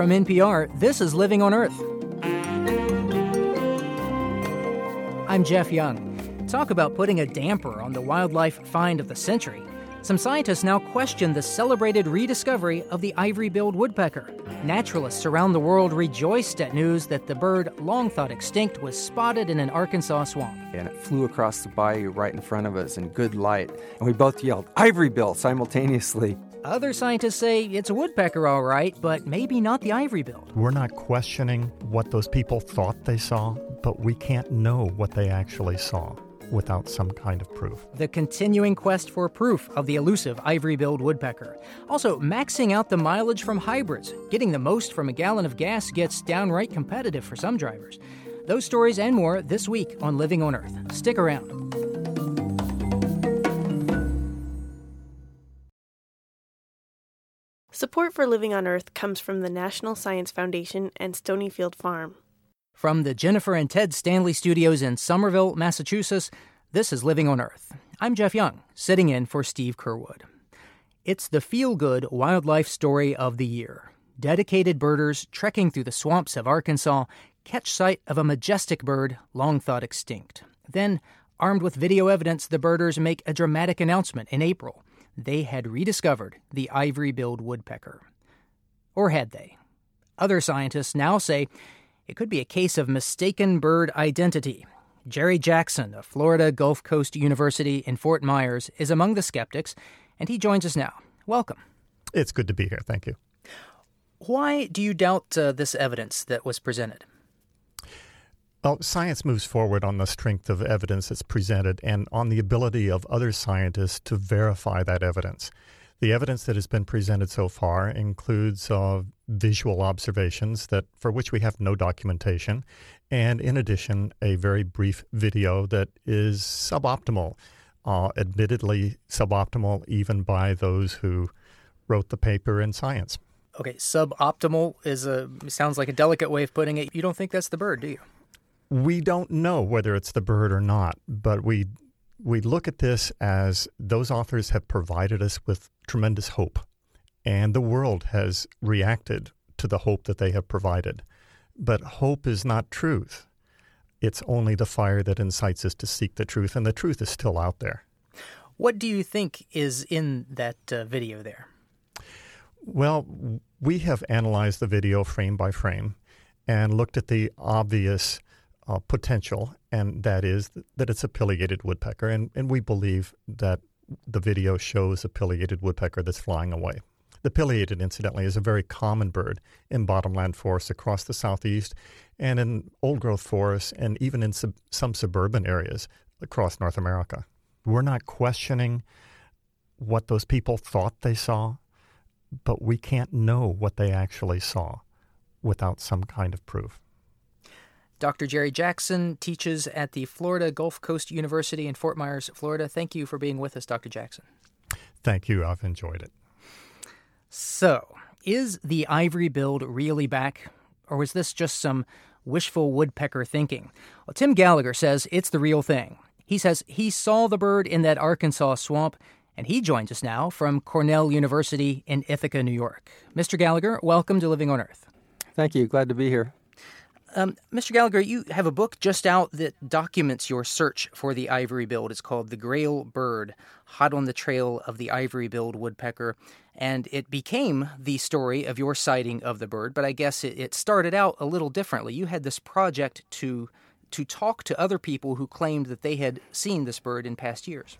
From NPR, this is Living on Earth. I'm Jeff Young. Talk about putting a damper on the wildlife find of the century. Some scientists now question the celebrated rediscovery of the ivory-billed woodpecker. Naturalists around the world rejoiced at news that the bird long thought extinct was spotted in an Arkansas swamp. And it flew across the bayou right in front of us in good light. And we both yelled, "Ivory-bill," simultaneously. Other scientists say it's a woodpecker all right, but maybe not the ivory-billed. We're not questioning what those people thought they saw, but we can't know what they actually saw without some kind of proof. The continuing quest for proof of the elusive ivory-billed woodpecker. Also, maxing out the mileage from hybrids. Getting the most from a gallon of gas gets downright competitive for some drivers. Those stories and more this week on Living on Earth. Stick around. Support for Living on Earth comes from the National Science Foundation and Stonyfield Farm. From the Jennifer and Ted Stanley Studios in Somerville, Massachusetts, this is Living on Earth. I'm Jeff Young, sitting in for Steve Curwood. It's the feel-good wildlife story of the year. Dedicated birders trekking through the swamps of Arkansas catch sight of a majestic bird long thought extinct. Then, armed with video evidence, the birders make a dramatic announcement in April. They had rediscovered the ivory-billed woodpecker. Or had they? Other scientists now say it could be a case of mistaken bird identity. Jerry Jackson of Florida Gulf Coast University in Fort Myers is among the skeptics, and he joins us now. Welcome. It's good to be here. Thank you. Why do you doubt this evidence that was presented? Well, science moves forward on the strength of evidence that's presented and on the ability of other scientists to verify that evidence. The evidence that has been presented so far includes visual observations for which we have no documentation, and in addition, a very brief video that is suboptimal, admittedly suboptimal even by those who wrote the paper in Science. Okay, suboptimal sounds like a delicate way of putting it. You don't think that's the bird, do you? We don't know whether it's the bird or not, but we look at this as those authors have provided us with tremendous hope, and the world has reacted to the hope that they have provided. But hope is not truth. It's only the fire that incites us to seek the truth, and the truth is still out there. What do you think is in that video there? Well, we have analyzed the video frame by frame and looked at the obvious potential, and that is that it's a pileated woodpecker, and we believe that the video shows a pileated woodpecker that's flying away. The pileated, incidentally, is a very common bird in bottomland forests across the southeast and in old-growth forests and even in some suburban areas across North America. We're not questioning what those people thought they saw, but we can't know what they actually saw without some kind of proof. Dr. Jerry Jackson teaches at the Florida Gulf Coast University in Fort Myers, Florida. Thank you for being with us, Dr. Jackson. Thank you. I've enjoyed it. So, is the ivory-billed really back, or was this just some wishful woodpecker thinking? Well, Tim Gallagher says it's the real thing. He says he saw the bird in that Arkansas swamp, and he joins us now from Cornell University in Ithaca, New York. Mr. Gallagher, welcome to Living on Earth. Thank you. Glad to be here. Mr. Gallagher, you have a book just out that documents your search for the ivory-billed. It's called The Grail Bird, Hot on the Trail of the Ivory-Billed Woodpecker. And it became the story of your sighting of the bird, but I guess it started out a little differently. You had this project to talk to other people who claimed that they had seen this bird in past years.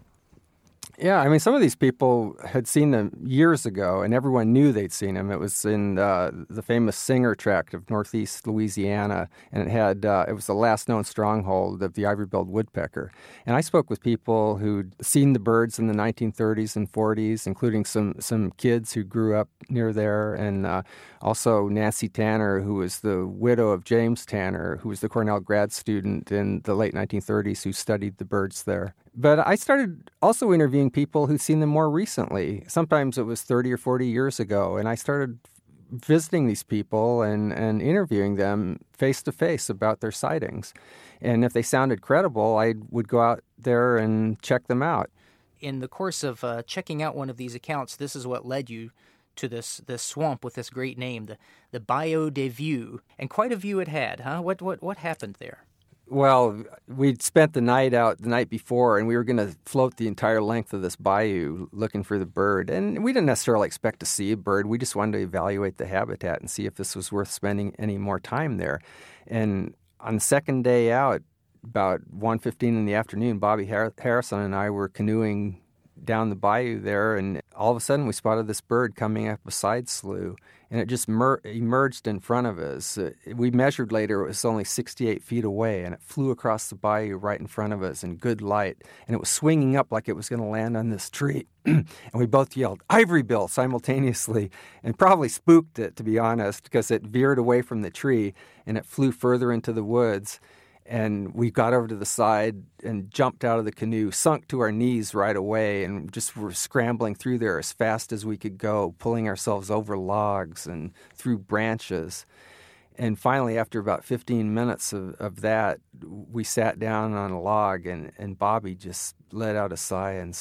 Yeah, I mean, some of these people had seen them years ago, and everyone knew they'd seen them. It was in the famous Singer tract of northeast Louisiana, and it was the last known stronghold of the ivory-billed woodpecker. And I spoke with people who'd seen the birds in the 1930s and 40s, including some kids who grew up near there, and also Nancy Tanner, who was the widow of James Tanner, who was the Cornell grad student in the late 1930s who studied the birds there. But I started also interviewing people who'd seen them more recently. Sometimes it was 30 or 40 years ago, and I started visiting these people and interviewing them face-to-face about their sightings. And if they sounded credible, I would go out there and check them out. In the course of checking out one of these accounts, this is what led you to this swamp with this great name, the Bayou de Vieux. And quite a view it had, huh? What happened there? Well, we'd spent the night out the night before, and we were going to float the entire length of this bayou looking for the bird. And we didn't necessarily expect to see a bird. We just wanted to evaluate the habitat and see if this was worth spending any more time there. And on the second day out, about 1:15 in the afternoon, Bobby Harrison and I were canoeing down the bayou there, and all of a sudden we spotted this bird coming up a side slough, and it just emerged in front of us. We measured later, it was only 68 feet away, and it flew across the bayou right in front of us in good light, and it was swinging up like it was going to land on this tree. And we both yelled, "Ivory bill," simultaneously, and probably spooked it, to be honest, because it veered away from the tree, and it flew further into the woods. And we got over to the side and jumped out of the canoe, sunk to our knees right away, and just were scrambling through there as fast as we could go, pulling ourselves over logs and through branches. And finally, after about 15 minutes of that, we sat down on a log, and Bobby just let out a sigh and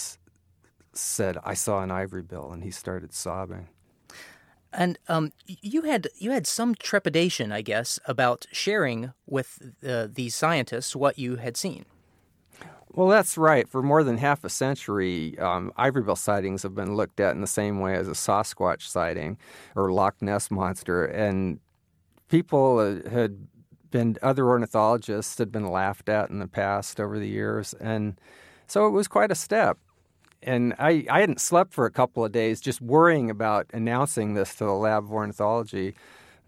said, "I saw an ivory bill," and he started sobbing. And you had some trepidation, I guess, about sharing with these scientists what you had seen. Well, that's right. For more than half a century, ivory bill sightings have been looked at in the same way as a Sasquatch sighting or Loch Ness monster. And people other ornithologists had been laughed at in the past over the years. And so it was quite a step. And I hadn't slept for a couple of days just worrying about announcing this to the Lab of Ornithology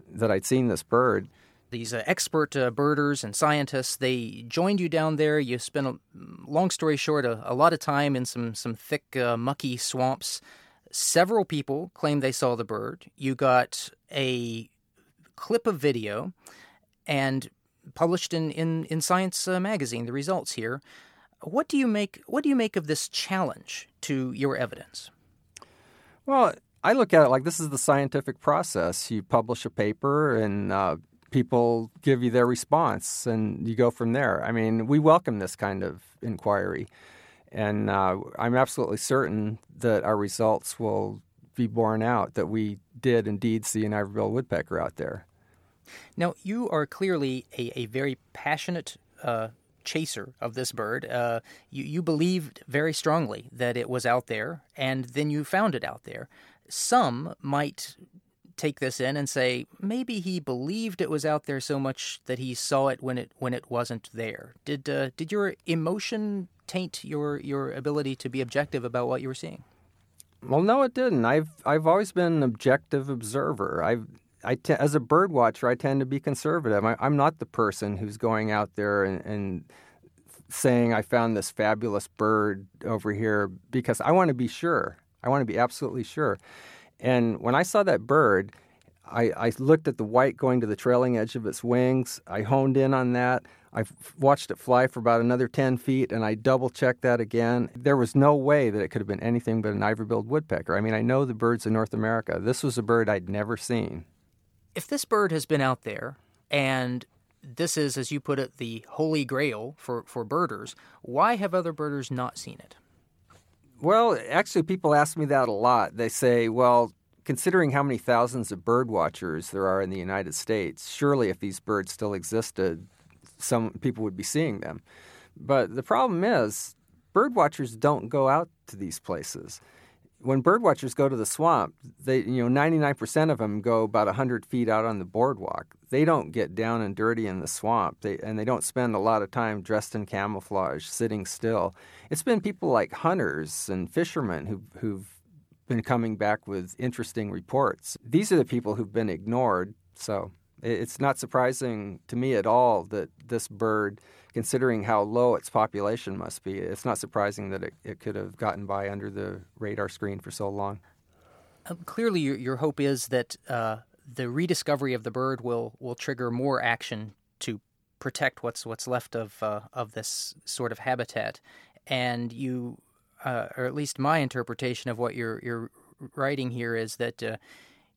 that I'd seen this bird. These expert birders and scientists, they joined you down there. You spent, long story short, a lot of time in some thick, mucky swamps. Several people claimed they saw the bird. You got a clip of video and published in Science magazine, the results here. What do you make of this challenge to your evidence? Well, I look at it like this is the scientific process. You publish a paper, and people give you their response, and you go from there. I mean, we welcome this kind of inquiry, and I'm absolutely certain that our results will be borne out, that we did indeed see an ivory-billed woodpecker out there. Now, you are clearly a very passionate chaser of this bird. You believed very strongly that it was out there, and then you found it out there. Some might take this in and say, maybe he believed it was out there so much that he saw it when it wasn't there. Did your emotion taint your ability to be objective about what you were seeing? Well, no, it didn't. I've always been an objective observer. As a bird watcher, I tend to be conservative. I'm not the person who's going out there and saying, "I found this fabulous bird over here," because I want to be sure. I want to be absolutely sure. And when I saw that bird, I looked at the white going to the trailing edge of its wings. I honed in on that. I watched it fly for about another 10 feet, and I double-checked that again. There was no way that it could have been anything but an ivory-billed woodpecker. I mean, I know the birds in North America. This was a bird I'd never seen. If this bird has been out there, and this is, as you put it, the holy grail for birders, why have other birders not seen it? Well, actually, people ask me that a lot. They say, well, considering how many thousands of bird watchers there are in the United States, surely if these birds still existed, some people would be seeing them. But the problem is, bird watchers don't go out to these places. When bird watchers go to the swamp, they 99% of them go about 100 feet out on the boardwalk. They don't get down and dirty in the swamp, and they don't spend a lot of time dressed in camouflage, sitting still. It's been people like hunters and fishermen who've been coming back with interesting reports. These are the people who've been ignored, so it's not surprising to me at all that this bird, considering how low its population must be, it's not surprising that it could have gotten by under the radar screen for so long. Clearly, your hope is that the rediscovery of the bird will trigger more action to protect what's left of this sort of habitat. And you, or at least my interpretation of what you're writing here is that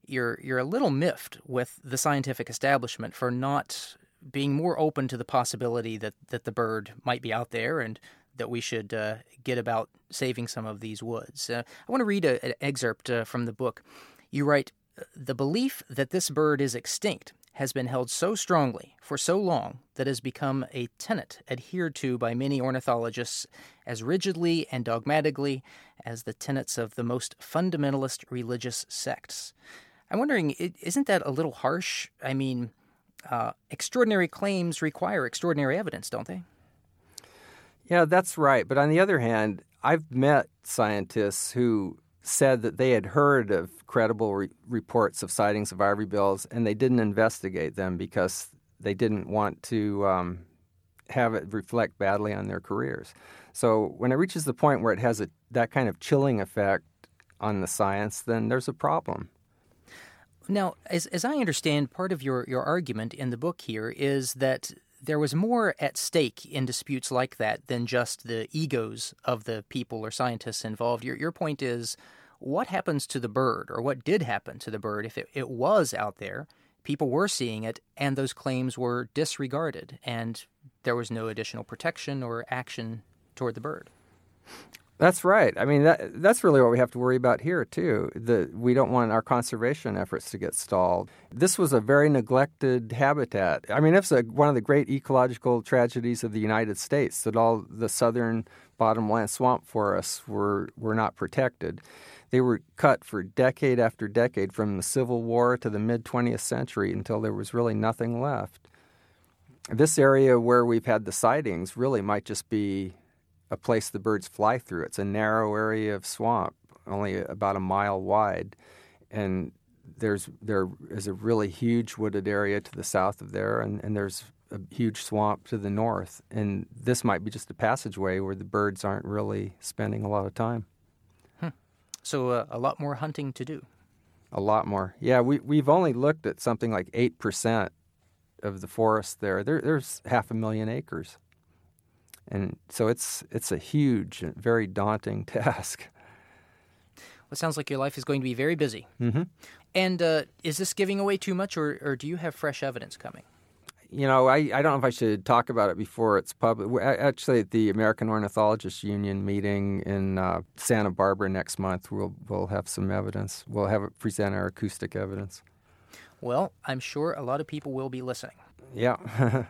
You're a little miffed with the scientific establishment for not being more open to the possibility that the bird might be out there and that we should get about saving some of these woods. I want to read an excerpt from the book. You write, "The belief that this bird is extinct has been held so strongly for so long that it has become a tenet adhered to by many ornithologists as rigidly and dogmatically as the tenets of the most fundamentalist religious sects." I'm wondering, isn't that a little harsh? I mean, extraordinary claims require extraordinary evidence, don't they? Yeah, that's right. But on the other hand, I've met scientists who said that they had heard of credible reports of sightings of ivorybills, and they didn't investigate them because they didn't want to have it reflect badly on their careers. So when it reaches the point where it has that kind of chilling effect on the science, then there's a problem. Now, as I understand, part of your argument in the book here is that there was more at stake in disputes like that than just the egos of the people or scientists involved. Your point is, what happens to the bird, or what did happen to the bird if it was out there, people were seeing it, and those claims were disregarded, and there was no additional protection or action toward the bird? That's right. I mean, that's really what we have to worry about here, too. We don't want our conservation efforts to get stalled. This was a very neglected habitat. I mean, it's one of the great ecological tragedies of the United States, that all the southern bottomland swamp forests were not protected. They were cut for decade after decade, from the Civil War to the mid-20th century, until there was really nothing left. This area where we've had the sightings really might just be a place the birds fly through. It's a narrow area of swamp, only about a mile wide, and there is a really huge wooded area to the south of there, and there's a huge swamp to the north, and this might be just a passageway where the birds aren't really spending a lot of time. So a lot more hunting to do. A lot more. Yeah, we've only looked at something like 8% of the forest there. There's 500,000 acres. And so it's a huge and very daunting task. Well, it sounds like your life is going to be very busy. Mm-hmm. And is this giving away too much, or do you have fresh evidence coming? You know, I don't know if I should talk about it before it's public. Actually, at the American Ornithologist Union meeting in Santa Barbara next month, we'll have some evidence. We'll have it present our acoustic evidence. Well, I'm sure a lot of people will be listening. Yeah.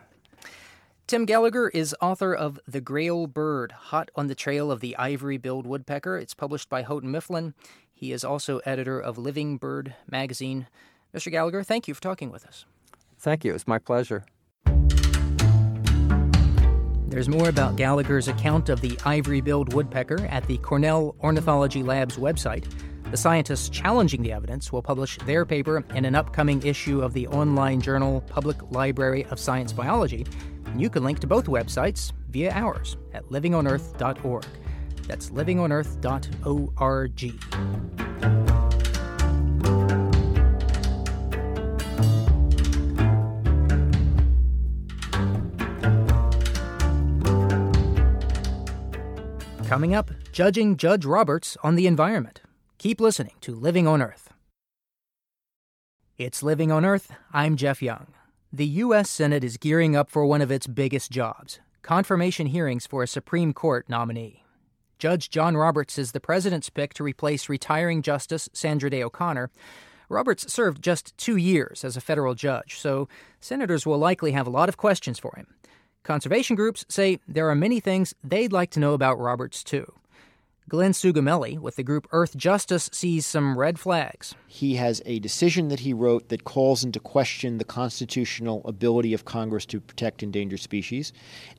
Tim Gallagher is author of The Grail Bird, Hot on the Trail of the Ivory-Billed Woodpecker. It's published by Houghton Mifflin. He is also editor of Living Bird magazine. Mr. Gallagher, thank you for talking with us. Thank you. It's my pleasure. There's more about Gallagher's account of the ivory-billed woodpecker at the Cornell Ornithology Lab's website. The scientists challenging the evidence will publish their paper in an upcoming issue of the online journal Public Library of Science Biology. And you can link to both websites via ours at livingonearth.org. That's livingonearth.org. Coming up, judging Judge Roberts on the environment. Keep listening to Living on Earth. It's Living on Earth. I'm Jeff Young. The U.S. Senate is gearing up for one of its biggest jobs, confirmation hearings for a Supreme Court nominee. Judge John Roberts is the president's pick to replace retiring Justice Sandra Day O'Connor. Roberts served just 2 years as a federal judge, so senators will likely have a lot of questions for him. Conservation groups say there are many things they'd like to know about Roberts, too. Glenn Sugamelli with the group Earth Justice sees some red flags. He has a decision that he wrote that calls into question the constitutional ability of Congress to protect endangered species,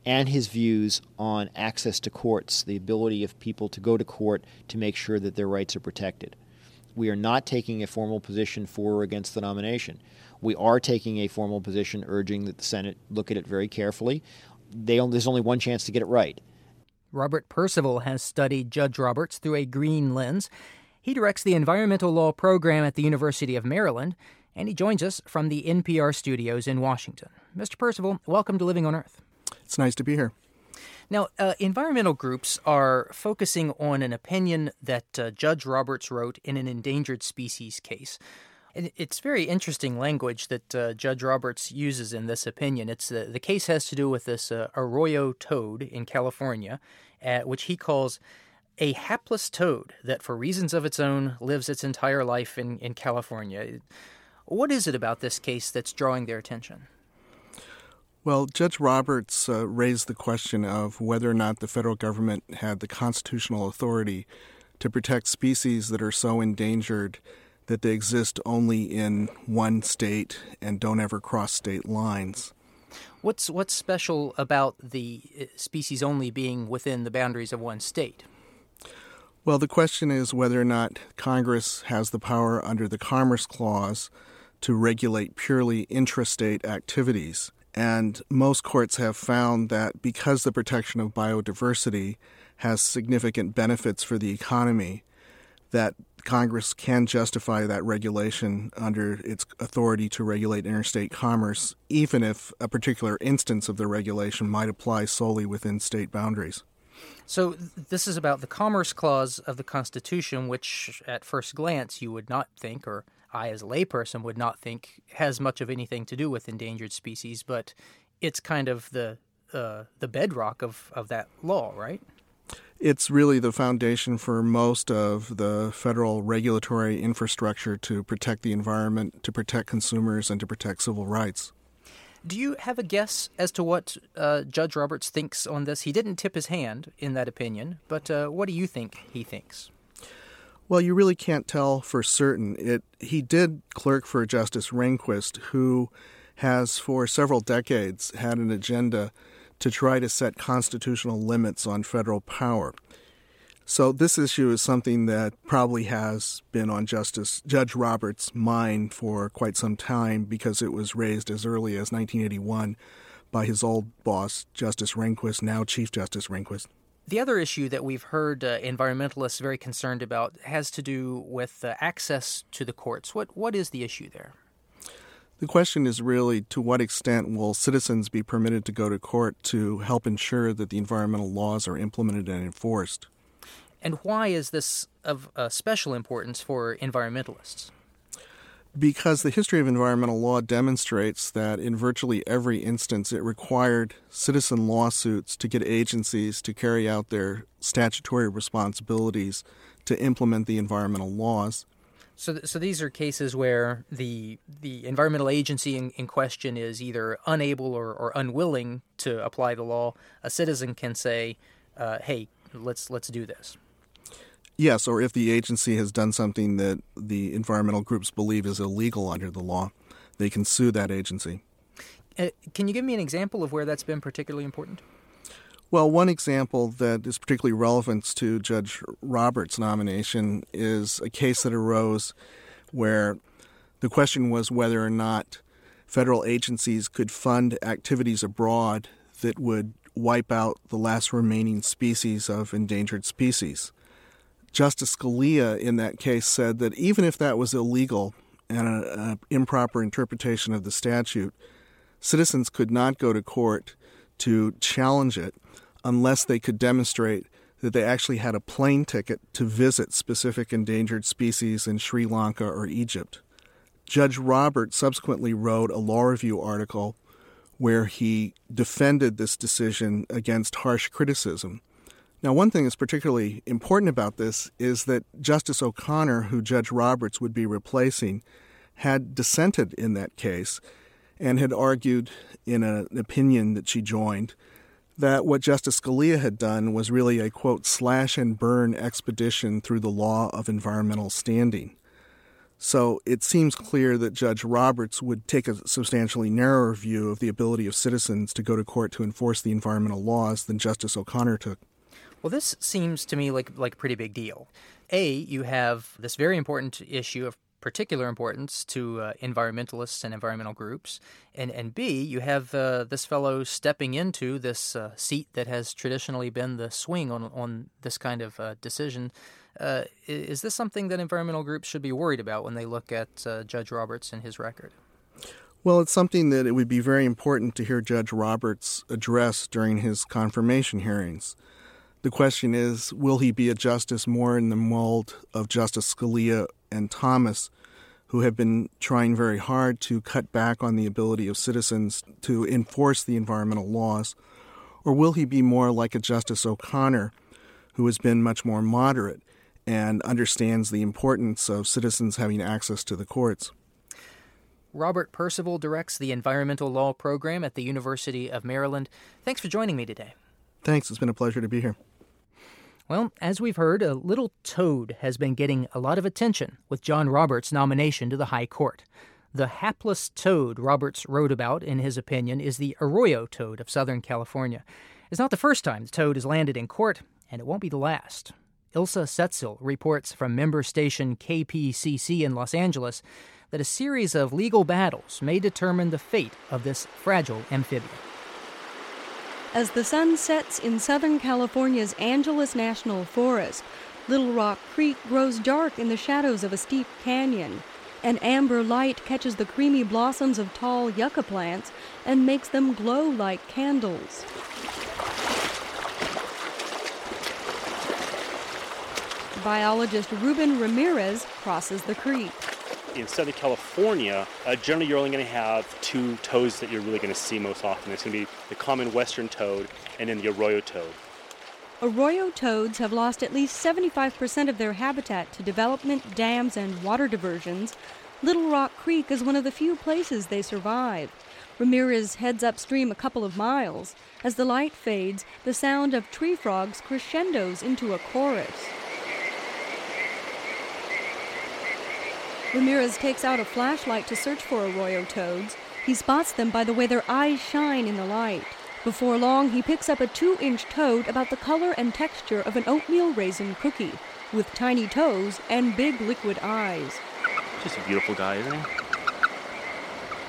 and his views on access to courts, the ability of people to go to court to make sure that their rights are protected. We are not taking a formal position for or against the nomination. We are taking a formal position urging that the Senate look at it very carefully. There's only one chance to get it right. Robert Percival has studied Judge Roberts through a green lens. He directs the environmental law program at the University of Maryland, and he joins us from the NPR studios in Washington. Mr. Percival, welcome to Living on Earth. It's nice to be here. Now, environmental groups are focusing on an opinion that Judge Roberts wrote in an endangered species case. It's very interesting language that Judge Roberts uses in this opinion. It's the case has to do with this Arroyo toad in California, which he calls a hapless toad that, for reasons of its own, lives its entire life in California. What is it about this case that's drawing their attention? Well, Judge Roberts raised the question of whether or not the federal government had the constitutional authority to protect species that are so endangered that they exist only in one state and don't ever cross state lines. What's special about the species only being within the boundaries of one state? Well, the question is whether or not Congress has the power under the Commerce Clause to regulate purely intrastate activities. And most courts have found that because the protection of biodiversity has significant benefits for the economy, that Congress can justify that regulation under its authority to regulate interstate commerce, even if a particular instance of the regulation might apply solely within state boundaries. So this is about the Commerce Clause of the Constitution, which at first glance you would not think, or I as a layperson would not think, has much of anything to do with endangered species, but it's kind of the bedrock of that law, right? It's really the foundation for most of the federal regulatory infrastructure to protect the environment, to protect consumers, and to protect civil rights. Do you have a guess as to what Judge Roberts thinks on this? He didn't tip his hand in that opinion, but what do you think he thinks? Well, you really can't tell for certain. He did clerk for Justice Rehnquist, who has for several decades had an agenda to try to set constitutional limits on federal power. So this issue is something that probably has been on Judge Roberts' mind for quite some time, because it was raised as early as 1981 by his old boss, Justice Rehnquist, now Chief Justice Rehnquist. The other issue that we've heard environmentalists very concerned about has to do with access to the courts. What is the issue there? The question is really, to what extent will citizens be permitted to go to court to help ensure that the environmental laws are implemented and enforced? And why is this of special importance for environmentalists? Because the history of environmental law demonstrates that in virtually every instance it required citizen lawsuits to get agencies to carry out their statutory responsibilities to implement the environmental laws. So these are cases where the environmental agency in question is either unable or unwilling to apply the law. A citizen can say, hey, let's do this. Yes, or if the agency has done something that the environmental groups believe is illegal under the law, they can sue that agency. Can you give me an example of where that's been particularly important? Well, one example that is particularly relevant to Judge Roberts' nomination is a case that arose where the question was whether or not federal agencies could fund activities abroad that would wipe out the last remaining species of endangered species. Justice Scalia in that case said that even if that was illegal and an improper interpretation of the statute, citizens could not go to court to challenge it unless they could demonstrate that they actually had a plane ticket to visit specific endangered species in Sri Lanka or Egypt. Judge Roberts subsequently wrote a law review article where he defended this decision against harsh criticism. Now, one thing that's particularly important about this is that Justice O'Connor, who Judge Roberts would be replacing, had dissented in that case and had argued in an opinion that she joined that what Justice Scalia had done was really a, quote, slash and burn expedition through the law of environmental standing. So it seems clear that Judge Roberts would take a substantially narrower view of the ability of citizens to go to court to enforce the environmental laws than Justice O'Connor took. Well, this seems to me like a pretty big deal. A, you have this very important issue of particular importance to environmentalists and environmental groups, and B, you have this fellow stepping into this seat that has traditionally been the swing on this kind of decision. Is this something that environmental groups should be worried about when they look at Judge Roberts and his record? Well, it's something that it would be very important to hear Judge Roberts address during his confirmation hearings. The question is, will he be a justice more in the mold of Justice Scalia and Thomas, who have been trying very hard to cut back on the ability of citizens to enforce the environmental laws, or will he be more like a Justice O'Connor, who has been much more moderate and understands the importance of citizens having access to the courts. Robert Percival directs the Environmental Law Program at the University of Maryland. Thanks for joining me today. Thanks. It's been a pleasure to be here. Well, as we've heard, a little toad has been getting a lot of attention with John Roberts' nomination to the High Court. The hapless toad Roberts wrote about, in his opinion, is the Arroyo toad of Southern California. It's not the first time the toad has landed in court, and it won't be the last. Ilsa Setzel reports from member station KPCC in Los Angeles that a series of legal battles may determine the fate of this fragile amphibian. As the sun sets in Southern California's Angeles National Forest, Little Rock Creek grows dark in the shadows of a steep canyon. An amber light catches the creamy blossoms of tall yucca plants and makes them glow like candles. Biologist Ruben Ramirez crosses the creek. In Southern California, generally you're only going to have two toads that you're really going to see most often. It's going to be the common western toad and then the arroyo toad. Arroyo toads have lost at least 75% of their habitat to development, dams, and water diversions. Little Rock Creek is one of the few places they survive. Ramirez heads upstream a couple of miles. As the light fades, the sound of tree frogs crescendos into a chorus. Ramirez takes out a flashlight to search for arroyo toads. He spots them by the way their eyes shine in the light. Before long, he picks up a 2-inch toad about the color and texture of an oatmeal raisin cookie, with tiny toes and big liquid eyes. Just a beautiful guy, isn't he?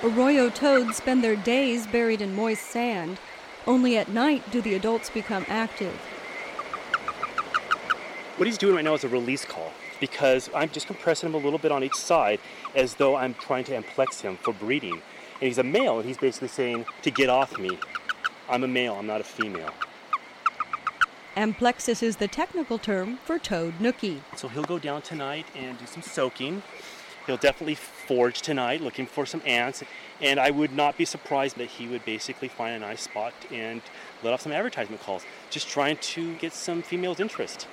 Arroyo toads spend their days buried in moist sand. Only at night do the adults become active. What he's doing right now is a release call, because I'm just compressing him a little bit on each side as though I'm trying to amplex him for breeding. And he's a male, and he's basically saying, to get off me. I'm a male, I'm not a female. Amplexus is the technical term for toad nookie. So he'll go down tonight and do some soaking. He'll definitely forage tonight, looking for some ants. And I would not be surprised that he would basically find a nice spot and let off some advertisement calls, just trying to get some females' interest.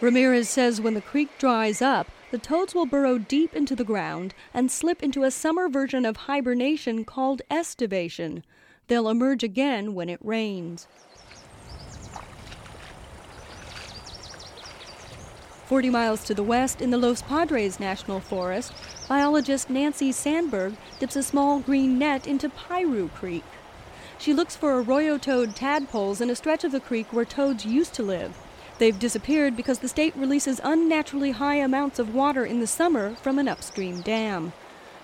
Ramirez says when the creek dries up, the toads will burrow deep into the ground and slip into a summer version of hibernation called estivation. They'll emerge again when it rains. 40 miles to the west, in the Los Padres National Forest, biologist Nancy Sandberg dips a small green net into Piru Creek. She looks for arroyo toad tadpoles in a stretch of the creek where toads used to live. They've disappeared because the state releases unnaturally high amounts of water in the summer from an upstream dam.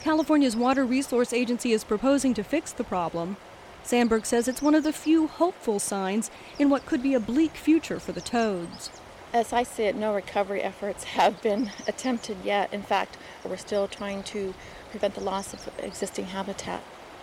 California's Water Resource Agency is proposing to fix the problem. Sandberg says it's one of the few hopeful signs in what could be a bleak future for the toads. As I see it, no recovery efforts have been attempted yet. In fact, we're still trying to prevent the loss of existing habitat.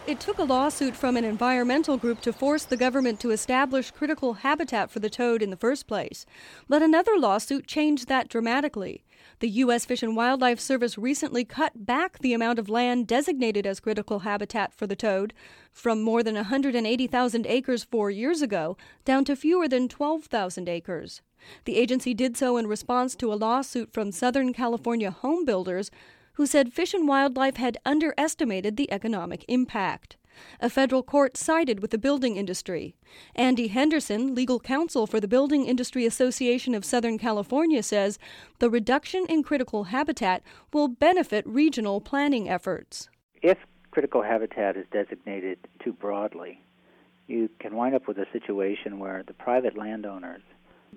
It took a lawsuit from an environmental group to force the government to establish critical habitat for the toad in the first place. But another lawsuit changed that dramatically. The U.S. Fish and Wildlife Service recently cut back the amount of land designated as critical habitat for the toad from more than 180,000 acres 4 years ago down to fewer than 12,000 acres. The agency did so in response to a lawsuit from Southern California home builders who said Fish and Wildlife had underestimated the economic impact. A federal court sided with the building industry. Andy Henderson, legal counsel for the Building Industry Association of Southern California, says the reduction in critical habitat will benefit regional planning efforts. If critical habitat is designated too broadly, you can wind up with a situation where the private landowners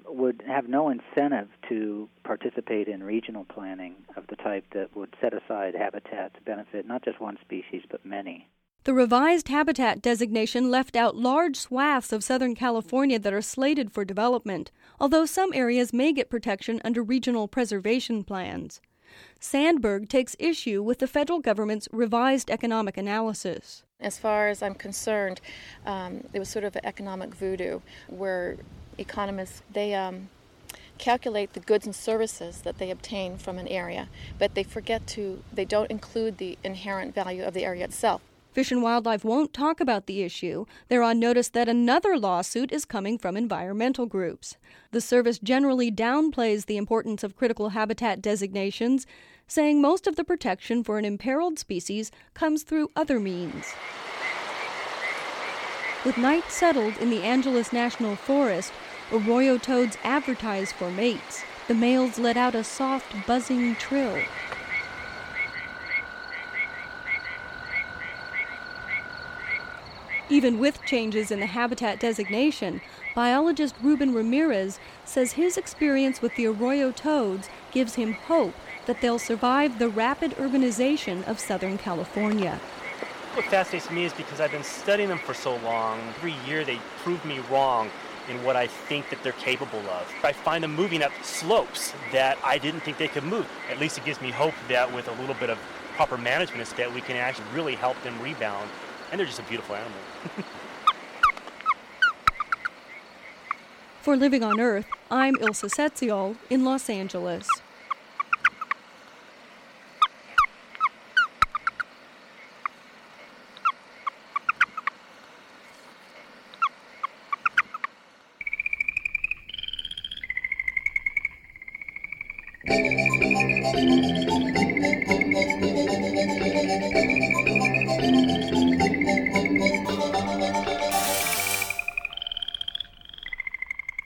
would have no incentive to participate in regional planning of the type that would set aside habitat to benefit not just one species but many. The revised habitat designation left out large swaths of Southern California that are slated for development, although some areas may get protection under regional preservation plans. Sandberg takes issue with the federal government's revised economic analysis. As far as I'm concerned, it was sort of an economic voodoo where economists, they calculate the goods and services that they obtain from an area, but they don't include the inherent value of the area itself. Fish and Wildlife won't talk about the issue. They're on notice that another lawsuit is coming from environmental groups. The service generally downplays the importance of critical habitat designations, saying most of the protection for an imperiled species comes through other means. With night settled in the Angeles National Forest, arroyo toads advertise for mates. The males let out a soft, buzzing trill. Even with changes in the habitat designation, biologist Ruben Ramirez says his experience with the arroyo toads gives him hope that they'll survive the rapid urbanization of Southern California. What fascinates me is because I've been studying them for so long, every year they prove me wrong in what I think that they're capable of. I find them moving up slopes that I didn't think they could move. At least it gives me hope that with a little bit of proper management that we can actually really help them rebound. And they're just a beautiful animal. For Living on Earth, I'm Ilsa Setzial in Los Angeles.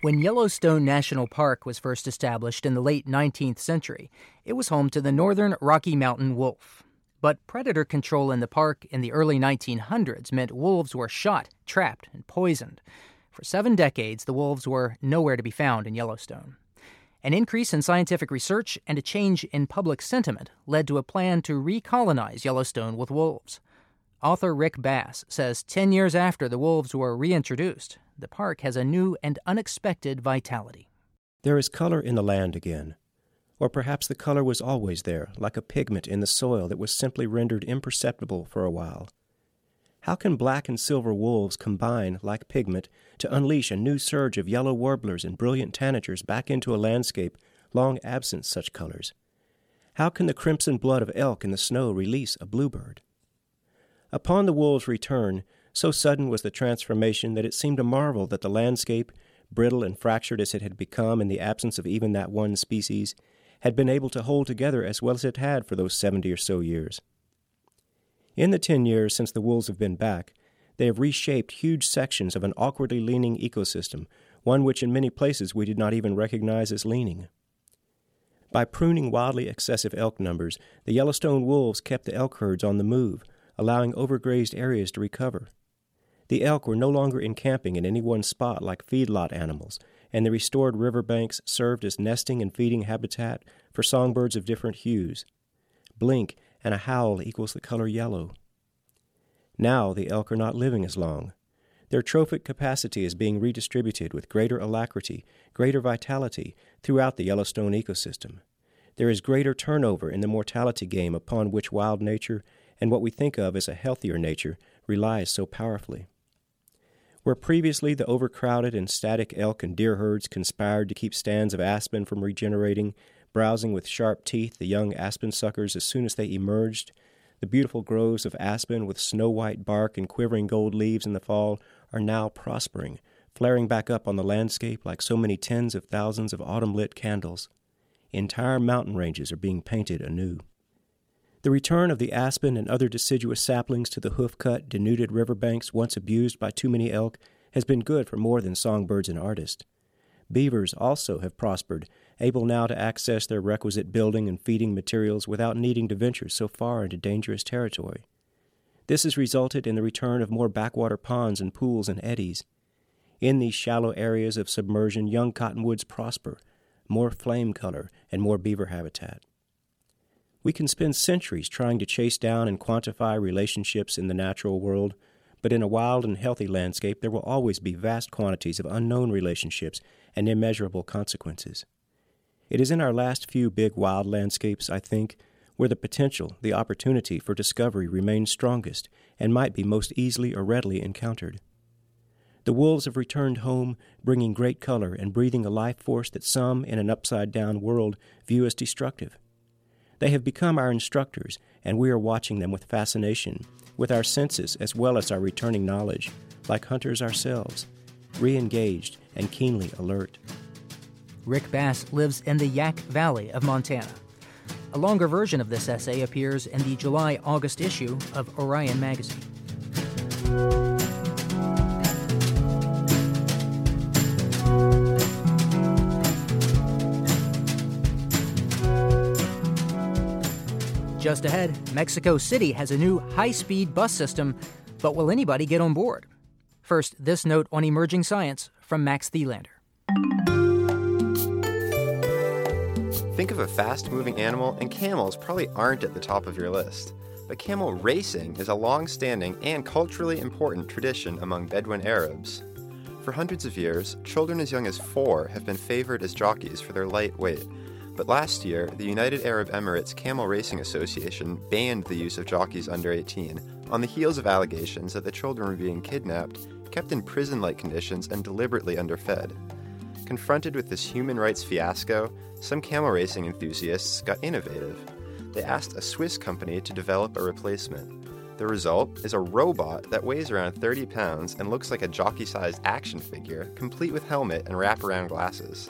When Yellowstone National Park was first established in the late 19th century, it was home to the northern Rocky Mountain wolf. But predator control in the park in the early 1900s meant wolves were shot, trapped, and poisoned. For 7 decades, the wolves were nowhere to be found in Yellowstone. An increase in scientific research and a change in public sentiment led to a plan to recolonize Yellowstone with wolves. Author Rick Bass says 10 years after the wolves were reintroduced, the park has a new and unexpected vitality. There is color in the land again. Or perhaps the color was always there, like a pigment in the soil that was simply rendered imperceptible for a while. How can black and silver wolves combine, like pigment, to unleash a new surge of yellow warblers and brilliant tanagers back into a landscape long absent such colors? How can the crimson blood of elk in the snow release a bluebird? Upon the wolves' return, so sudden was the transformation that it seemed a marvel that the landscape, brittle and fractured as it had become in the absence of even that one species, had been able to hold together as well as it had for those 70 or so years. In the 10 years since the wolves have been back, they have reshaped huge sections of an awkwardly leaning ecosystem, one which in many places we did not even recognize as leaning. By pruning wildly excessive elk numbers, the Yellowstone wolves kept the elk herds on the move, allowing overgrazed areas to recover. The elk were no longer encamping in any one spot like feedlot animals, and the restored riverbanks served as nesting and feeding habitat for songbirds of different hues. Blink and a howl equals the color yellow. Now the elk are not living as long. Their trophic capacity is being redistributed with greater alacrity, greater vitality throughout the Yellowstone ecosystem. There is greater turnover in the mortality game upon which wild nature and what we think of as a healthier nature relies so powerfully. Where previously the overcrowded and static elk and deer herds conspired to keep stands of aspen from regenerating, browsing with sharp teeth the young aspen suckers as soon as they emerged, the beautiful groves of aspen with snow-white bark and quivering gold leaves in the fall are now prospering, flaring back up on the landscape like so many tens of thousands of autumn-lit candles. Entire mountain ranges are being painted anew. The return of the aspen and other deciduous saplings to the hoof-cut, denuded riverbanks once abused by too many elk has been good for more than songbirds and artists. Beavers also have prospered, able now to access their requisite building and feeding materials without needing to venture so far into dangerous territory. This has resulted in the return of more backwater ponds and pools and eddies. In these shallow areas of submersion, young cottonwoods prosper, more flame color and more beaver habitat. We can spend centuries trying to chase down and quantify relationships in the natural world, but in a wild and healthy landscape there will always be vast quantities of unknown relationships and immeasurable consequences. It is in our last few big wild landscapes, I think, where the potential, the opportunity for discovery remains strongest and might be most easily or readily encountered. The wolves have returned home, bringing great color and breathing a life force that some, in an upside-down world, view as destructive. They have become our instructors, and we are watching them with fascination, with our senses as well as our returning knowledge, like hunters ourselves, re-engaged and keenly alert. Rick Bass lives in the Yak Valley of Montana. A longer version of this essay appears in the July-August issue of Orion magazine. Just ahead, Mexico City has a new high-speed bus system, but will anybody get on board? First, this note on emerging science from Max Thielander. Think of a fast-moving animal, and camels probably aren't at the top of your list. But camel racing is a long-standing and culturally important tradition among Bedouin Arabs. For hundreds of years, children as young as 4 have been favored as jockeys for their light weight. But last year, the United Arab Emirates Camel Racing Association banned the use of jockeys under 18 on the heels of allegations that the children were being kidnapped, kept in prison-like conditions, and deliberately underfed. Confronted with this human rights fiasco, some camel racing enthusiasts got innovative. They asked a Swiss company to develop a replacement. The result is a robot that weighs around 30 pounds and looks like a jockey-sized action figure, complete with helmet and wraparound glasses.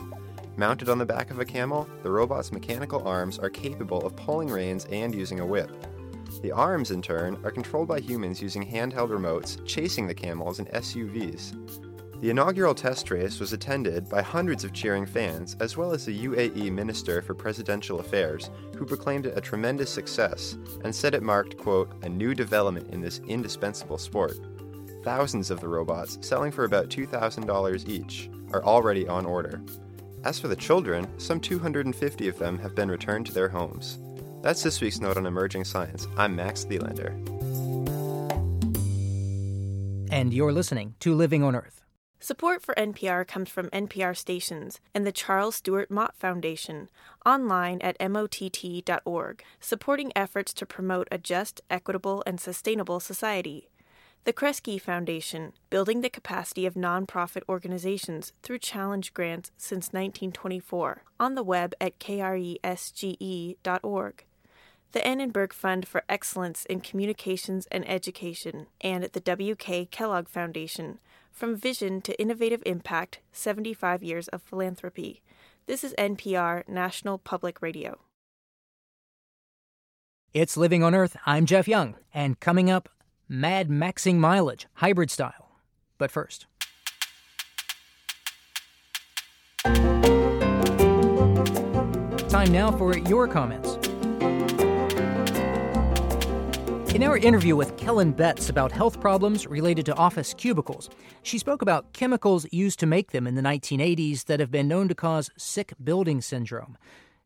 Mounted on the back of a camel, the robot's mechanical arms are capable of pulling reins and using a whip. The arms, in turn, are controlled by humans using handheld remotes, chasing the camels in SUVs. The inaugural test race was attended by hundreds of cheering fans, as well as the UAE Minister for Presidential Affairs, who proclaimed it a tremendous success and said it marked, quote, a new development in this indispensable sport. Thousands of the robots, selling for about $2,000 each, are already on order. As for the children, some 250 of them have been returned to their homes. That's this week's Note on Emerging Science. I'm Max Thielander. And you're listening to Living on Earth. Support for NPR comes from NPR stations and the Charles Stewart Mott Foundation, online at mott.org, supporting efforts to promote a just, equitable, and sustainable society. The Kresge Foundation, building the capacity of nonprofit organizations through challenge grants since 1924, on the web at kresge.org. The Annenberg Fund for Excellence in Communications and Education, and the W.K. Kellogg Foundation, From Vision to Innovative Impact, 75 Years of Philanthropy. This is NPR, National Public Radio. It's Living on Earth. I'm Jeff Young, and coming up, Mad Maxing Mileage, hybrid style. But first. Time now for your comments. In our interview with Kellen Betts about health problems related to office cubicles, she spoke about chemicals used to make them in the 1980s that have been known to cause sick building syndrome.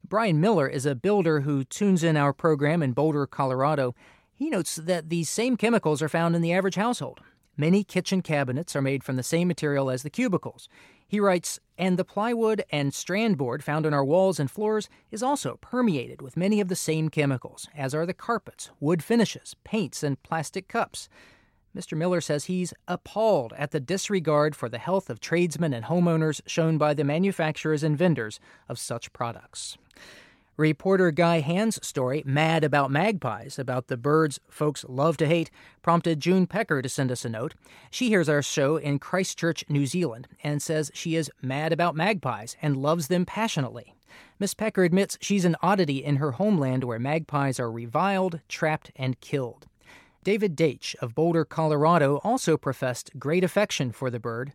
Brian Miller is a builder who tunes in our program in Boulder, Colorado. He notes that these same chemicals are found in the average household. Many kitchen cabinets are made from the same material as the cubicles. He writes, and the plywood and strand board found on our walls and floors is also permeated with many of the same chemicals, as are the carpets, wood finishes, paints, and plastic cups. Mr. Miller says he's appalled at the disregard for the health of tradesmen and homeowners shown by the manufacturers and vendors of such products. Reporter Guy Hand's story, Mad About Magpies, about the birds folks love to hate, prompted June Pecker to send us a note. She hears our show in Christchurch, New Zealand, and says she is mad about magpies and loves them passionately. Miss Pecker admits she's an oddity in her homeland where magpies are reviled, trapped, and killed. David Deitch of Boulder, Colorado, also professed great affection for the bird.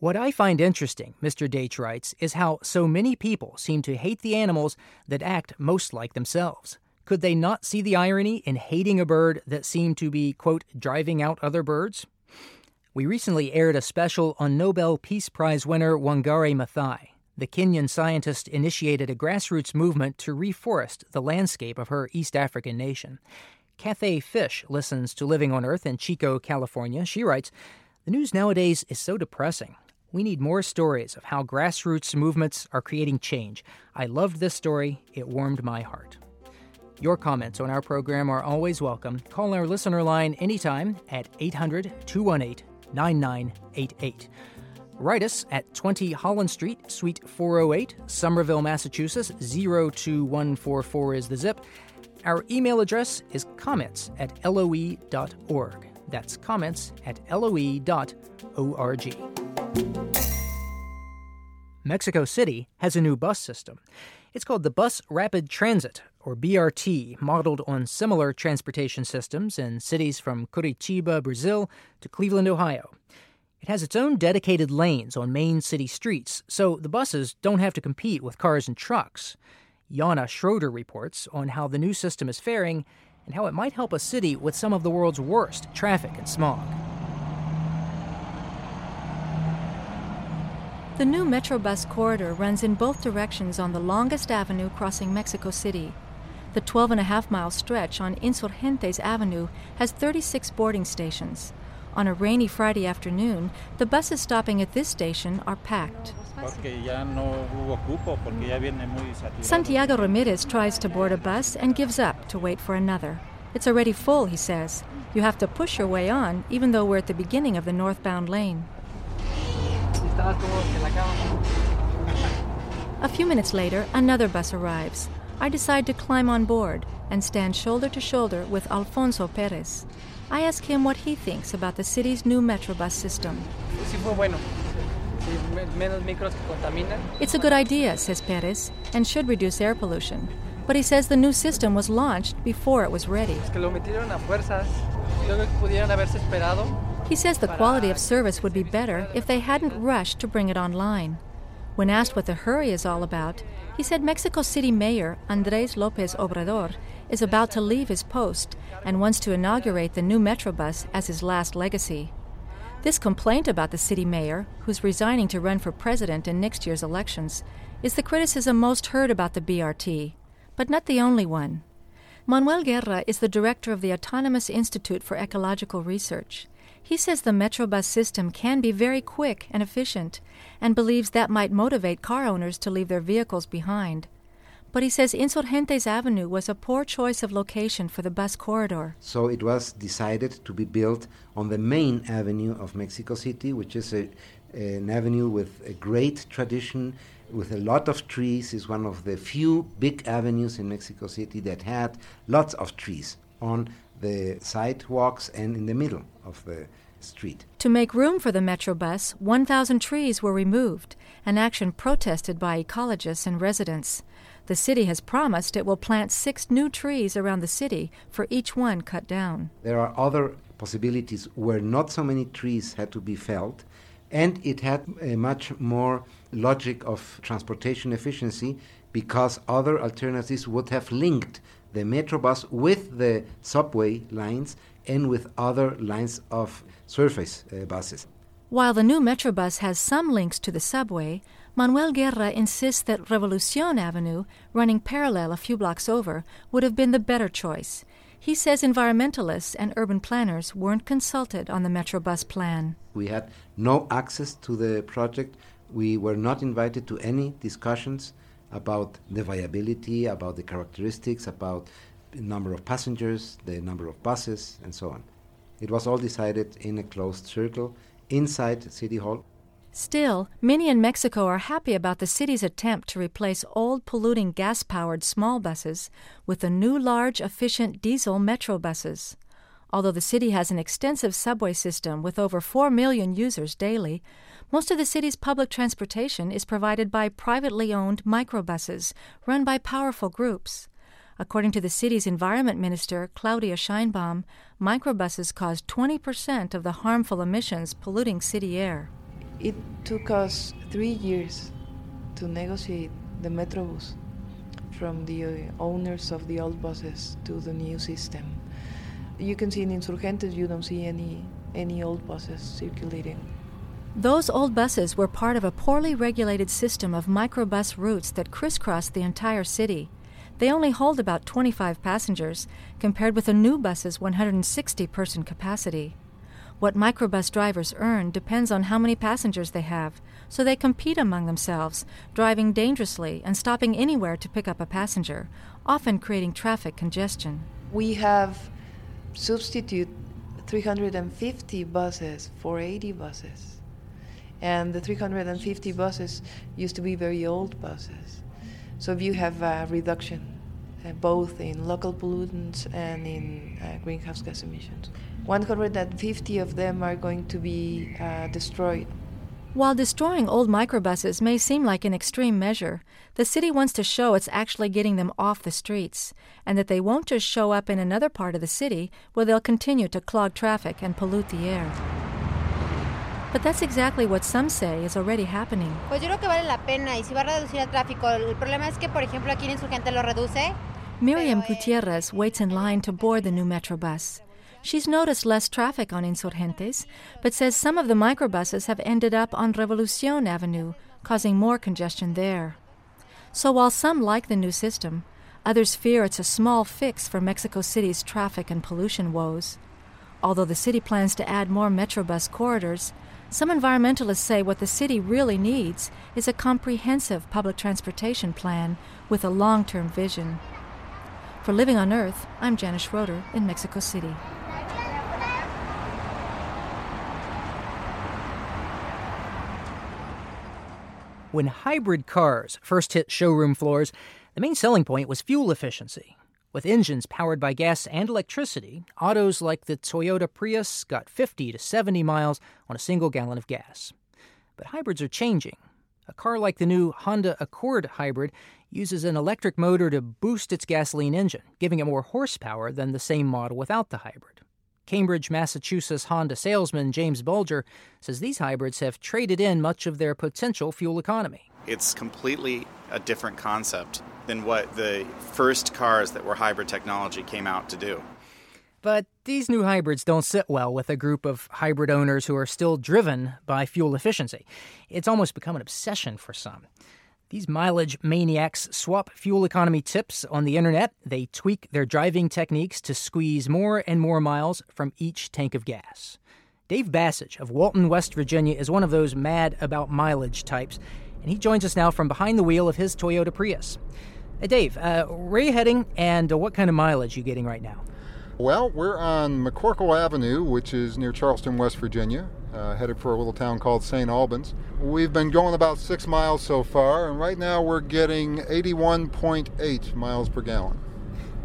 What I find interesting, Mr. Deitch writes, is how so many people seem to hate the animals that act most like themselves. Could they not see the irony in hating a bird that seemed to be, quote, driving out other birds? We recently aired a special on Nobel Peace Prize winner Wangari Maathai. The Kenyan scientist initiated a grassroots movement to reforest the landscape of her East African nation. Cathay Fish listens to Living on Earth in Chico, California. She writes, the news nowadays is so depressing. We need more stories of how grassroots movements are creating change. I loved this story. It warmed my heart. Your comments on our program are always welcome. Call our listener line anytime at 800-218-9988. Write us at 20 Holland Street, Suite 408, Somerville, Massachusetts, 02144 is the zip. Our email address is comments@loe.org. That's comments@loe.org. Mexico City has a new bus system. It's called the Bus Rapid Transit, or BRT, modeled on similar transportation systems in cities from Curitiba, Brazil, to Cleveland, Ohio. It has its own dedicated lanes on main city streets, so the buses don't have to compete with cars and trucks. Jana Schroeder reports on how the new system is faring and how it might help a city with some of the world's worst traffic and smog. The new Metrobus corridor runs in both directions on the longest avenue crossing Mexico City. The 12.5-mile stretch on Insurgentes Avenue has 36 boarding stations. On a rainy Friday afternoon, the buses stopping at this station are packed. Santiago Ramirez tries to board a bus and gives up to wait for another. It's already full, he says. You have to push your way on, even though we're at the beginning of the northbound lane. A few minutes later, another bus arrives. I decide to climb on board and stand shoulder to shoulder with Alfonso Perez. I ask him what he thinks about the city's new Metrobus system. It's a good idea, says Perez, and should reduce air pollution. But he says the new system was launched before it was ready. He says the quality of service would be better if they hadn't rushed to bring it online. When asked what the hurry is all about, he said Mexico City Mayor Andrés López Obrador is about to leave his post and wants to inaugurate the new Metrobus as his last legacy. This complaint about the city mayor, who's resigning to run for president in next year's elections, is the criticism most heard about the BRT, but not the only one. Manuel Guerra is the director of the Autonomous Institute for Ecological Research. He says the Metrobus system can be very quick and efficient and believes that might motivate car owners to leave their vehicles behind. But he says Insurgentes Avenue was a poor choice of location for the bus corridor. So it was decided to be built on the main avenue of Mexico City, which is an avenue with a great tradition, with a lot of trees. It's one of the few big avenues in Mexico City that had lots of trees on the sidewalks and in the middle of the street. To make room for the Metrobus, 1,000 trees were removed, an action protested by ecologists and residents. The city has promised it will plant 6 new trees around the city for each one cut down. There are other possibilities where not so many trees had to be felled, and it had a much more logic of transportation efficiency because other alternatives would have linked the Metrobus with the subway lines and with other lines of surface buses. While the new Metrobus has some links to the subway, Manuel Guerra insists that Revolución Avenue, running parallel a few blocks over, would have been the better choice. He says environmentalists and urban planners weren't consulted on the Metrobus plan. We had no access to the project. We were not invited to any discussions about the viability, about the characteristics, about the number of passengers, the number of buses, and so on. It was all decided in a closed circle inside City Hall. Still, many in Mexico are happy about the city's attempt to replace old polluting gas-powered small buses with the new large, efficient diesel metro buses. Although the city has an extensive subway system with over 4 million users daily, most of the city's public transportation is provided by privately owned microbuses run by powerful groups. According to the city's environment minister, Claudia Sheinbaum, microbuses cause 20% of the harmful emissions polluting city air. It took us 3 years to negotiate the Metrobus from the owners of the old buses to the new system. You can see in Insurgentes, you don't see any old buses circulating. Those old buses were part of a poorly regulated system of microbus routes that crisscrossed the entire city. They only hold about 25 passengers, compared with a new bus's 160-person capacity. What microbus drivers earn depends on how many passengers they have, so they compete among themselves, driving dangerously and stopping anywhere to pick up a passenger, often creating traffic congestion. We have substituted 350 buses for 80 buses. And the 350 buses used to be very old buses. So you have a reduction both in local pollutants and in greenhouse gas emissions. 150 of them are going to be destroyed. While destroying old microbuses may seem like an extreme measure, the city wants to show it's actually getting them off the streets, and that they won't just show up in another part of the city where they'll continue to clog traffic and pollute the air. But that's exactly what some say is already happening. Miriam Gutierrez waits in line to board the new Metrobus. She's noticed less traffic on Insurgentes, but says some of the microbuses have ended up on Revolucion Avenue, causing more congestion there. So while some like the new system, others fear it's a small fix for Mexico City's traffic and pollution woes. Although the city plans to add more Metrobus corridors, some environmentalists say what the city really needs is a comprehensive public transportation plan with a long-term vision. For Living on Earth, I'm Janice Schroeder in Mexico City. When hybrid cars first hit showroom floors, the main selling point was fuel efficiency. With engines powered by gas and electricity, autos like the Toyota Prius got 50 to 70 miles on a single gallon of gas. But hybrids are changing. A car like the new Honda Accord hybrid uses an electric motor to boost its gasoline engine, giving it more horsepower than the same model without the hybrid. Cambridge, Massachusetts Honda salesman James Bulger says these hybrids have traded in much of their potential fuel economy. It's completely a different concept than what the first cars that were hybrid technology came out to do. But these new hybrids don't sit well with a group of hybrid owners who are still driven by fuel efficiency. It's almost become an obsession for some. These mileage maniacs swap fuel economy tips on the internet. They tweak their driving techniques to squeeze more and more miles from each tank of gas. Dave Bassage of Walton, West Virginia, is one of those mad about mileage types, and he joins us now from behind the wheel of his Toyota Prius. Dave, where are you heading, and what kind of mileage are you getting right now? Well, we're on McCorkle Avenue, which is near Charleston, West Virginia, headed for a little town called St. Albans. We've been going about 6 miles so far, and right now we're getting 81.8 miles per gallon.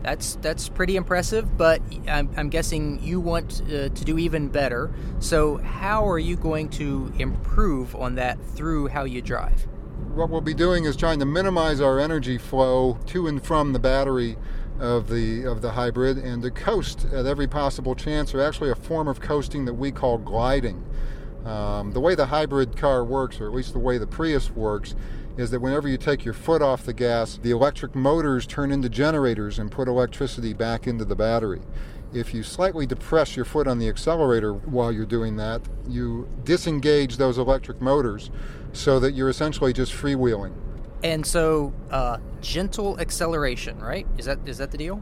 That's pretty impressive, but I'm guessing you want to do even better. So how are you going to improve on that through how you drive? What we'll be doing is trying to minimize our energy flow to and from the battery of the hybrid, and to coast at every possible chance, or actually a form of coasting that we call gliding. The way the hybrid car works, or at least the way the Prius works, is that whenever you take your foot off the gas, the electric motors turn into generators and put electricity back into the battery. If you slightly depress your foot on the accelerator while you're doing that, you disengage those electric motors so that you're essentially just freewheeling. And so, gentle acceleration, right? Is that the deal?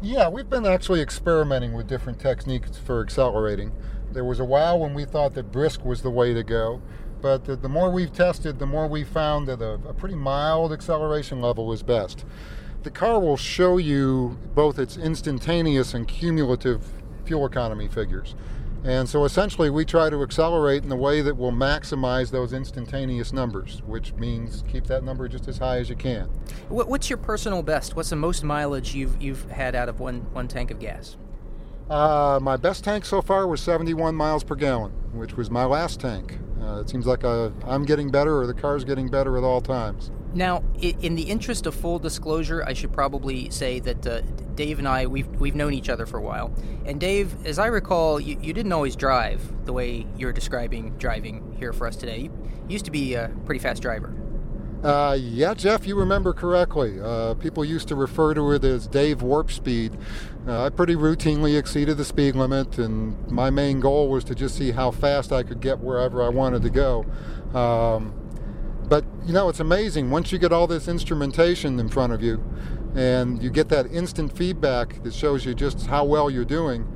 Yeah, we've been actually experimenting with different techniques for accelerating. There was a while when we thought that brisk was the way to go, but the more we've tested, the more we found that a pretty mild acceleration level is best. The car will show you both its instantaneous and cumulative fuel economy figures. And so essentially we try to accelerate in a way that will maximize those instantaneous numbers, which means keep that number just as high as you can. What's your personal best? What's the most mileage you've had out of one tank of gas? My best tank so far was 71 miles per gallon, which was my last tank. It seems like I'm getting better, or the car's getting better at all times. Now, in the interest of full disclosure, I should probably say that Dave and I, we've known each other for a while. And Dave, as I recall, you didn't always drive the way you're describing driving here for us today. You used to be a pretty fast driver. Yeah, Jeff, you remember correctly. People used to refer to it as Dave Warp Speed. I pretty routinely exceeded the speed limit, and my main goal was to just see how fast I could get wherever I wanted to go. But, you know, it's amazing. Once you get all this instrumentation in front of you and you get that instant feedback that shows you just how well you're doing,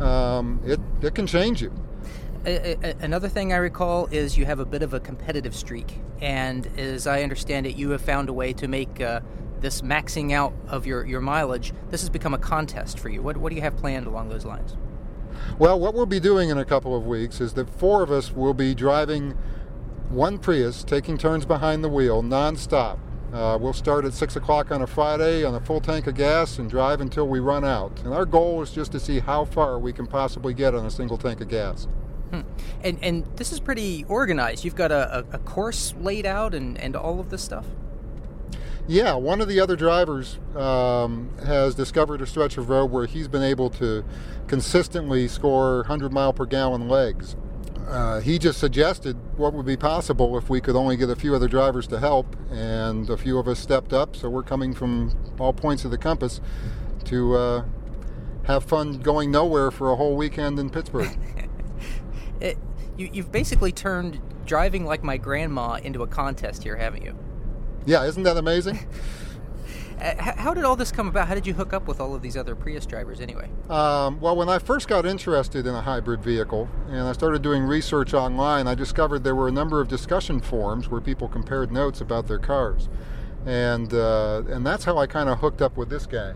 it can change you. Another thing I recall is you have a bit of a competitive streak. And as I understand it, you have found a way to make this maxing out of your mileage. This has become a contest for you. What do you have planned along those lines? Well, what we'll be doing in a couple of weeks is that 4 of us will be driving one Prius, taking turns behind the wheel, nonstop. We'll start at 6 o'clock on a Friday on a full tank of gas and drive until we run out. And our goal is just to see how far we can possibly get on a single tank of gas. Hmm. And this is pretty organized. You've got a course laid out and all of this stuff? Yeah, one of the other drivers has discovered a stretch of road where he's been able to consistently score 100-mile-per-gallon legs. He just suggested what would be possible if we could only get a few other drivers to help, and a few of us stepped up, so we're coming from all points of the compass to have fun going nowhere for a whole weekend in Pittsburgh. You've basically turned driving like my grandma into a contest here, haven't you? Yeah, isn't that amazing? How did all this come about? How did you hook up with all of these other Prius drivers anyway? Well, when I first got interested in a hybrid vehicle and I started doing research online, I discovered there were a number of discussion forums where people compared notes about their cars. And that's how I kind of hooked up with this guy.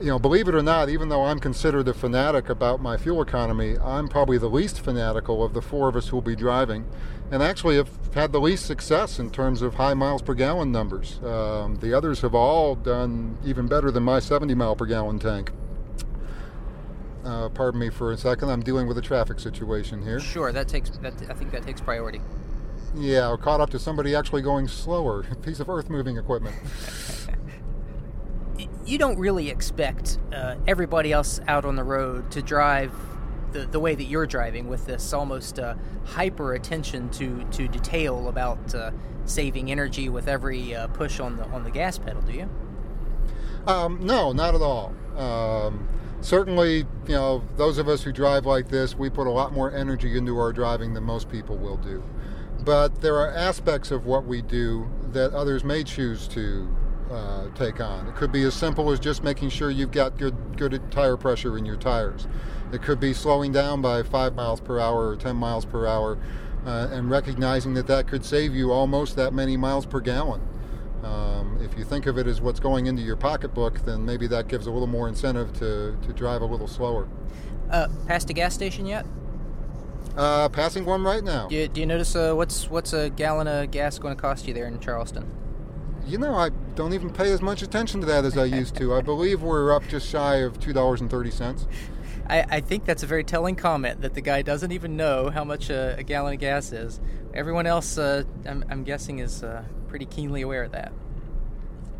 You know, believe it or not, even though I'm considered a fanatic about my fuel economy, I'm probably the least fanatical of the four of us who will be driving, and actually have had the least success in terms of high miles per gallon numbers. The others have all done even better than my 70-mile-per-gallon tank. Pardon me for a second, I'm dealing with a traffic situation here. Sure, I think that takes priority. Yeah, I caught up to somebody actually going slower, a piece of earth-moving equipment. You don't really expect everybody else out on the road to drive the way that you're driving, with this almost hyper attention to detail about saving energy with every push on the gas pedal, do you? No, not at all. Certainly, you know, those of us who drive like this, we put a lot more energy into our driving than most people will do. But there are aspects of what we do that others may choose to take on. It could be as simple as just making sure you've got good tire pressure in your tires. It could be slowing down by 5 miles per hour or 10 miles per hour and recognizing that could save you almost that many miles per gallon. If you think of it as what's going into your pocketbook, then maybe that gives a little more incentive to drive a little slower. Passed a gas station yet? Passing one right now. Do you notice what's a gallon of gas going to cost you there in Charleston? You know, I don't even pay as much attention to that as I used to. I believe we're up just shy of $2.30. I think that's a very telling comment, that the guy doesn't even know how much a gallon of gas is. Everyone else, I'm guessing, is pretty keenly aware of that.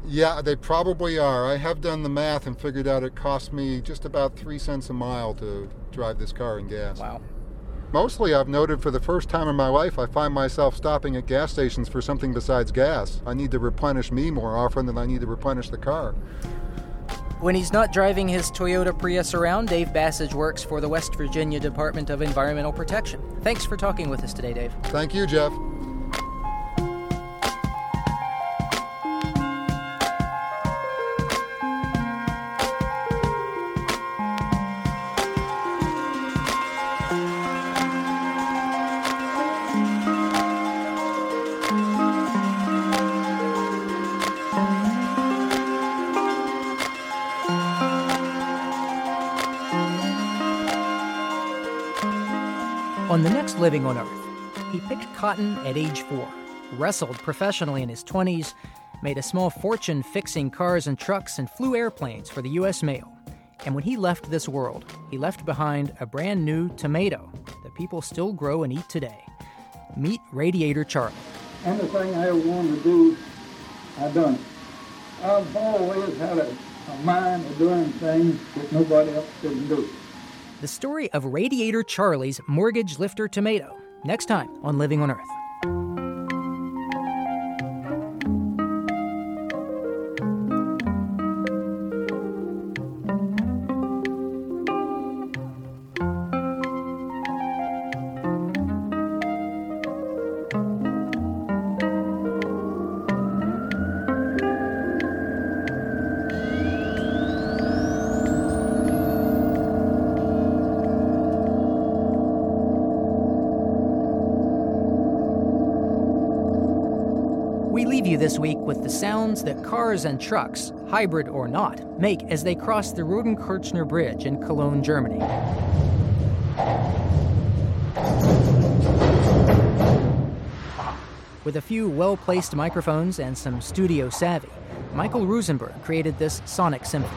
Yeah, they probably are. I have done the math and figured out it cost me just about 3 cents a mile to drive this car in gas. Wow. Mostly, I've noted for the first time in my life, I find myself stopping at gas stations for something besides gas. I need to replenish me more often than I need to replenish the car. When he's not driving his Toyota Prius around, Dave Bassage works for the West Virginia Department of Environmental Protection. Thanks for talking with us today, Dave. Thank you, Jeff. On the next Living on Earth, he picked cotton at age 4, wrestled professionally in his 20s, made a small fortune fixing cars and trucks, and flew airplanes for the U.S. mail. And when he left this world, he left behind a brand new tomato that people still grow and eat today. Meet Radiator Charlie. Anything I ever wanted to do, I've done it. I've always had a mind of doing things that nobody else couldn't do. The story of Radiator Charlie's mortgage lifter tomato, next time on Living on Earth. This week with the sounds that cars and trucks, hybrid or not, make as they cross the Rodenkirchner Bridge in Cologne, Germany. With a few well-placed microphones and some studio savvy, Michael Rosenberg created this sonic symphony.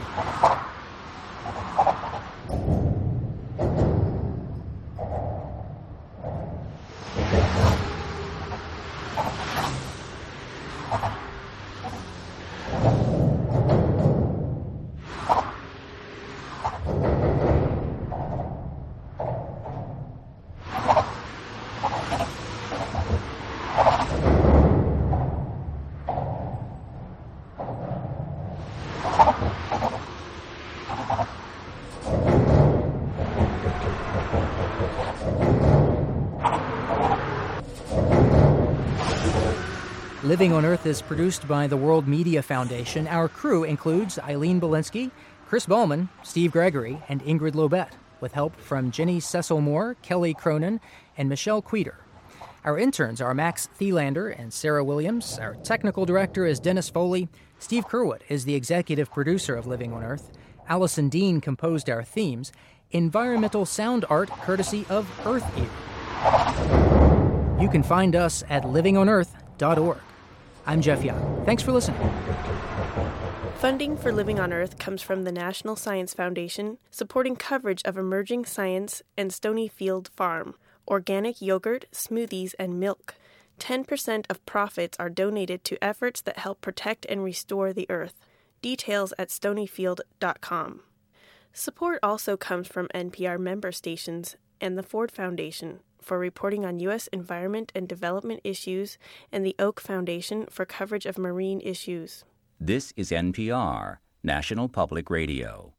Living on Earth is produced by the World Media Foundation. Our crew includes Eileen Belinsky, Chris Ballman, Steve Gregory, and Ingrid Lobet, with help from Jenny Cecil Moore, Kelly Cronin, and Michelle Queter. Our interns are Max Thielander and Sarah Williams. Our technical director is Dennis Foley. Steve Curwood is the executive producer of Living on Earth. Allison Dean composed our themes. Environmental sound art courtesy of Earth Ear. You can find us at livingonearth.org. I'm Jeff Young. Thanks for listening. Funding for Living on Earth comes from the National Science Foundation, supporting coverage of emerging science, and Stony Field Farm, organic yogurt, smoothies, and milk. 10% of profits are donated to efforts that help protect and restore the earth. Details at stonyfield.com. Support also comes from NPR member stations and the Ford Foundation for reporting on U.S. environment and development issues, and the Oak Foundation for coverage of marine issues. This is NPR, National Public Radio.